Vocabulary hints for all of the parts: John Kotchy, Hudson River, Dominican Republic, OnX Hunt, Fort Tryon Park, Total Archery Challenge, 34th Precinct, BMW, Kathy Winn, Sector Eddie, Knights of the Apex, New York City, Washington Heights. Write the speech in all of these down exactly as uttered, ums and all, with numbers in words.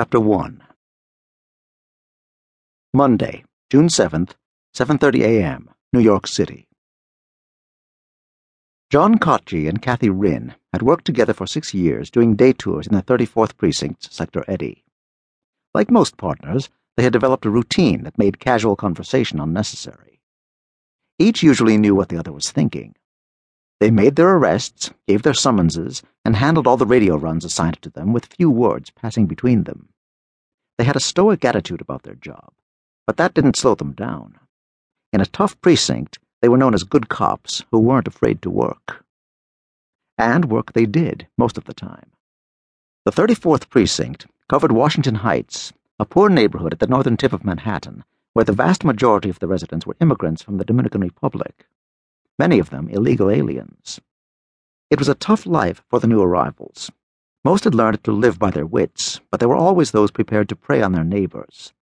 Chapter one Monday, June seventh, seven thirty a m, New York City. John Kotchy and Kathy Winn had worked together for six years doing day tours in the thirty-fourth Precinct, Sector Eddie. Like most partners, they had developed a routine that made casual conversation unnecessary. Each usually knew what the other was thinking. They made their arrests, gave their summonses, and handled all the radio runs assigned to them with few words passing between them. They had a stoic attitude about their job, but that didn't slow them down. In a tough precinct, they were known as good cops who weren't afraid to work. And work they did, most of the time. The thirty-fourth Precinct covered Washington Heights, a poor neighborhood at the northern tip of Manhattan, where the vast majority of the residents were immigrants from the Dominican Republic. Many of them illegal aliens. It was a tough life for the new arrivals. Most had learned to live by their wits, but there were always those prepared to prey on their neighbors.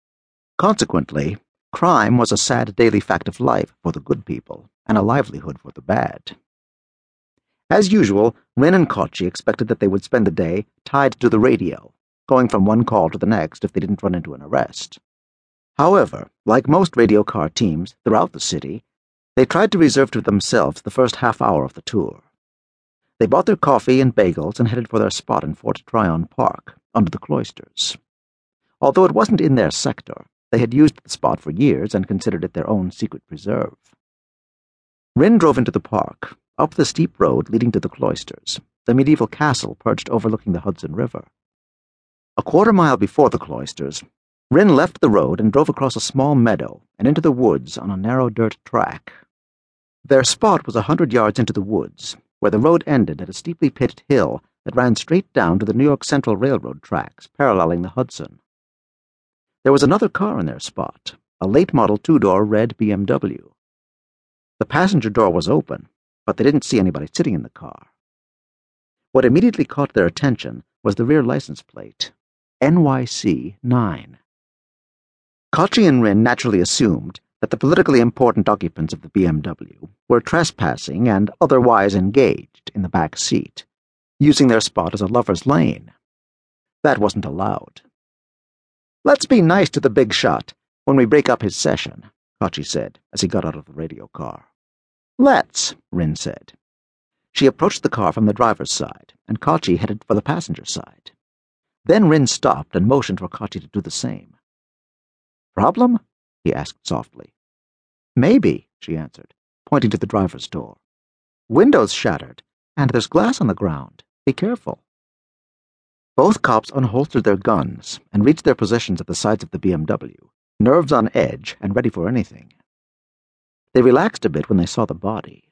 Consequently, crime was a sad daily fact of life for the good people, and a livelihood for the bad. As usual, Winn and Kotchy expected that they would spend the day tied to the radio, going from one call to the next if they didn't run into an arrest. However, like most radio car teams throughout the city, they tried to reserve to themselves the first half hour of the tour. They bought their coffee and bagels and headed for their spot in Fort Tryon Park, under the cloisters. Although it wasn't in their sector, they had used the spot for years and considered it their own secret preserve. Winn drove into the park, up the steep road leading to the cloisters, the medieval castle perched overlooking the Hudson River. A quarter mile before the cloisters, Winn left the road and drove across a small meadow and into the woods on a narrow dirt track. Their spot was a hundred yards into the woods, where the road ended at a steeply pitched hill that ran straight down to the New York Central Railroad tracks, paralleling the Hudson. There was another car in their spot, a late-model two-door red B M W. The passenger door was open, but they didn't see anybody sitting in the car. What immediately caught their attention was the rear license plate, N Y C nine. Kotchy and Winn naturally assumed that the politically important occupants of the B M W were trespassing and otherwise engaged in the back seat, using their spot as a lover's lane. That wasn't allowed. "Let's be nice to the big shot when we break up his session," Kotchy said as he got out of the radio car. "Let's," Winn said. She approached the car from the driver's side, and Kotchy headed for the passenger side. Then Winn stopped and motioned for Kotchy to do the same. "Problem?" he asked softly. "Maybe," she answered, pointing to the driver's door. "Window's shattered, and there's glass on the ground. Be careful." Both cops unholstered their guns and reached their positions at the sides of the B M W, nerves on edge and ready for anything. They relaxed a bit when they saw the body.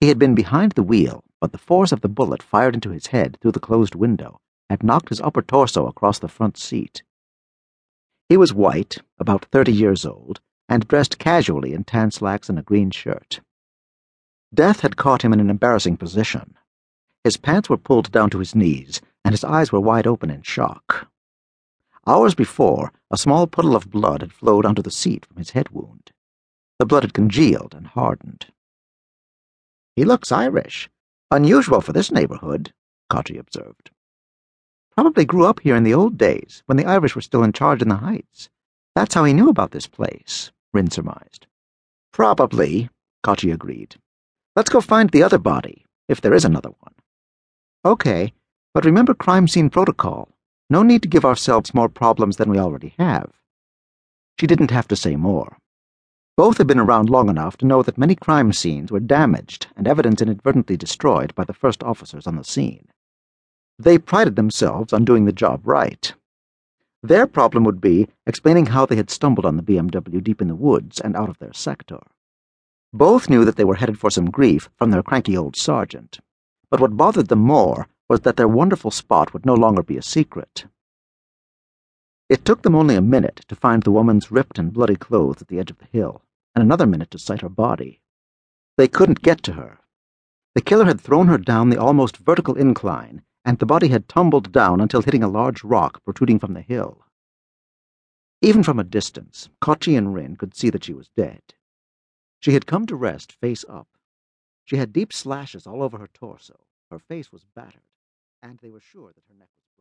He had been behind the wheel, but the force of the bullet fired into his head through the closed window had knocked his upper torso across the front seat. He was white, about thirty years old, and dressed casually in tan slacks and a green shirt. Death had caught him in an embarrassing position. His pants were pulled down to his knees, and his eyes were wide open in shock. Hours before, a small puddle of blood had flowed onto the seat from his head wound. The blood had congealed and hardened. "He looks Irish. Unusual for this neighborhood," Kotchy observed. "Probably grew up here in the old days, when the Irish were still in charge in the Heights. That's how he knew about this place," Winn surmised. "Probably," Kotchy agreed. "Let's go find the other body, if there is another one." "Okay, but remember crime scene protocol. No need to give ourselves more problems than we already have." She didn't have to say more. Both had been around long enough to know that many crime scenes were damaged and evidence inadvertently destroyed by the first officers on the scene. They prided themselves on doing the job right. Their problem would be explaining how they had stumbled on the B M W deep in the woods and out of their sector. Both knew that they were headed for some grief from their cranky old sergeant, but what bothered them more was that their wonderful spot would no longer be a secret. It took them only a minute to find the woman's ripped and bloody clothes at the edge of the hill, and another minute to sight her body. They couldn't get to her. The killer had thrown her down the almost vertical incline, and the body had tumbled down until hitting a large rock protruding from the hill. Even from a distance, Kotchy and Winn could see that she was dead. She had come to rest face up. She had deep slashes all over her torso. Her face was battered, and they were sure that her neck was